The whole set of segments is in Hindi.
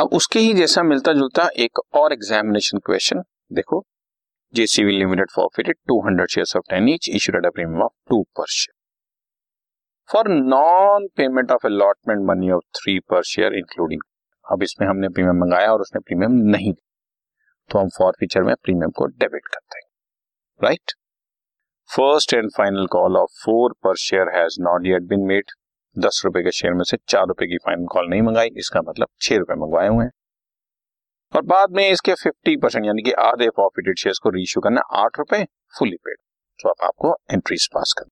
अब उसके ही जैसा मिलता जुलता एक और एग्जामिनेशन क्वेश्चन देखो, JCV Limited forfeited 200 shares of 10 each, issued at a premium of 2 per share. For non-payment of allotment money of 3 per share including. अब इसमें हमने प्रीमियम मंगाया और उसने प्रीमियम नहीं दिया, तो हम forfeiture में प्रीमियम को डेबिट करते हैं, right. First and final call of 4 per share has not yet been made. 10 रुपए के शेयर में से 4 रुपए की फाइनल कॉल नहीं मंगाई, इसका मतलब 6 रुपए मंगवाए हुए हैं। और बाद में इसके 50% यानी कि आधे फॉरफिटेड शेयर्स को रीइश्यू करना, 8 रुपए फुली पेड। तो अब आपको एंट्रीज पास करना,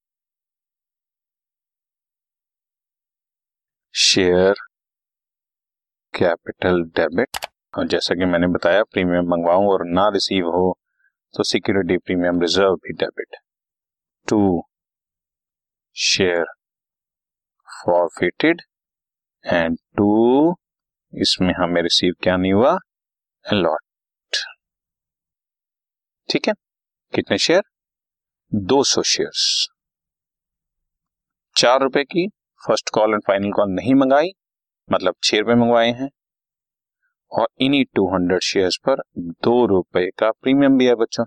शेयर कैपिटल डेबिट, और जैसा कि मैंने बताया प्रीमियम मंगवाऊं और ना रिसीव हो तो सिक्योरिटी प्रीमियम रिजर्व भी debit, to share forfeited and 2 इसमें हमें रिसीव क्या नहीं हुआ, अलॉट। ठीक है, कितने शेयर, 200 शेयर्स, 4 रुपए की first call and final call नहीं मंगाई, मतलब 6 रुपए मंगवाए हैं, और इन्हीं 200 शेयर्स पर 2 रुपए का प्रीमियम भी है बच्चों,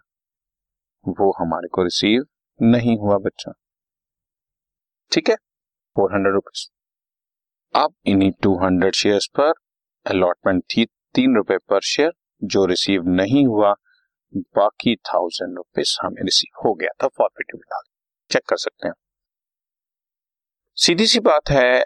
वो हमारे को रिसीव नहीं हुआ बच्चों, ठीक है, 400 रुपीज। अब इन्हीं 200 शेयर्स पर अलॉटमेंट थी 3 रुपए पर शेयर, जो रिसीव नहीं हुआ, बाकी 1000 रुपीज हमें रिसीव हो गया था फॉरफिट, चेक कर सकते हैं। सीधी सी बात है,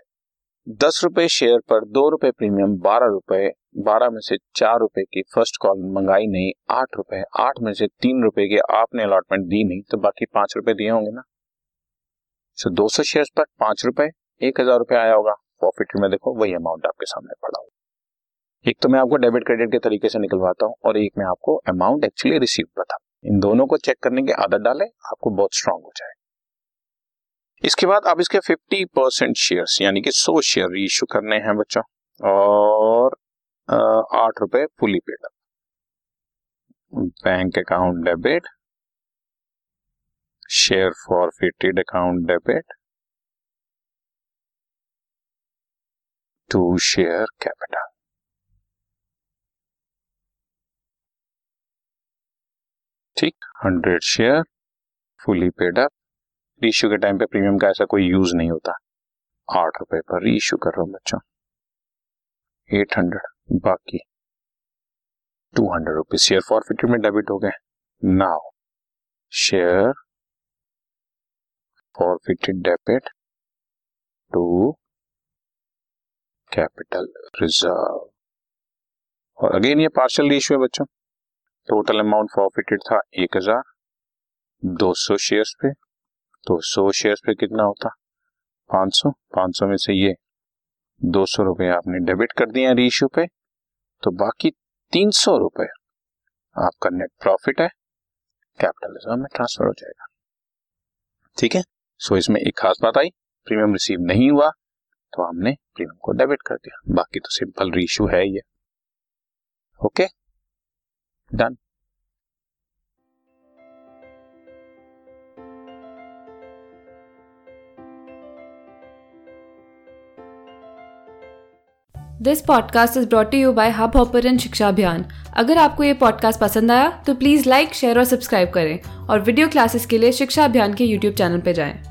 10 रुपए शेयर पर 2 रुपए प्रीमियम, 12 रुपए, 12 में से 4 रुपए की फर्स्ट कॉल मंगाई नहीं, 8 रुपए, 8 में से 3 रुपए की आपने अलॉटमेंट दी नहीं, तो बाकी 5 रुपए दिए होंगे ना। 200 शेयर्स पर 5 रुपए, 1000 रुपए आया होगा प्रॉफिट में, देखो वही अमाउंट आपके सामने पड़ा होगा। एक तो मैं आपको डेबिट क्रेडिट के तरीके से निकलवाता हूँ, और एक मैं आपको अमाउंट एक्चुअली रिसीव बता, इन दोनों को चेक करने की आदत डालें, आपको बहुत स्ट्रांग हो जाए। इसके बाद आप इसके 50% शेयर्स यानी कि 100 शेयर रीइश्यू करने हैं बच्चों, और 8 रुपए fully paid, bank account debit, share forfeited account debit, to share capital. ठीक, 100 share fully paid up, reissue के टाइम पे प्रीमियम का ऐसा कोई यूज नहीं होता, 8 रुपए पर रीइश्यू कर रहा हूं बच्चों, 800, बाकी 200 रुपीज शेयर फॉरफिटेड में डेबिट हो गए। Now share forfeited debit to capital reserve, और अगेन ये पार्शियल इश्यू है बच्चों, टोटल अमाउंट forfeited था 1000, 200 शेयर्स पे, तो 100 शेयर्स पे कितना होता, 500, 500 में से ये 200 रुपए आपने डेबिट कर दिए रीइश्यू पे, तो बाकी 300 रुपए आपका नेट प्रॉफिट है, कैपिटल रिजर्व में ट्रांसफर हो जाएगा, ठीक है। सो इसमें एक खास बात आई, प्रीमियम रिसीव नहीं हुआ तो हमने प्रीमियम को डेबिट कर दिया, बाकी तो सिंपल रीइश्यू है ये, okay, done. This podcast is brought to you by Hubhopper and Shiksha Abhiyan. अगर आपको ये पॉडकास्ट पसंद आया तो प्लीज़ लाइक, शेयर और सब्सक्राइब करें, और वीडियो क्लासेस के लिए शिक्षा अभियान के YouTube चैनल पर जाएं।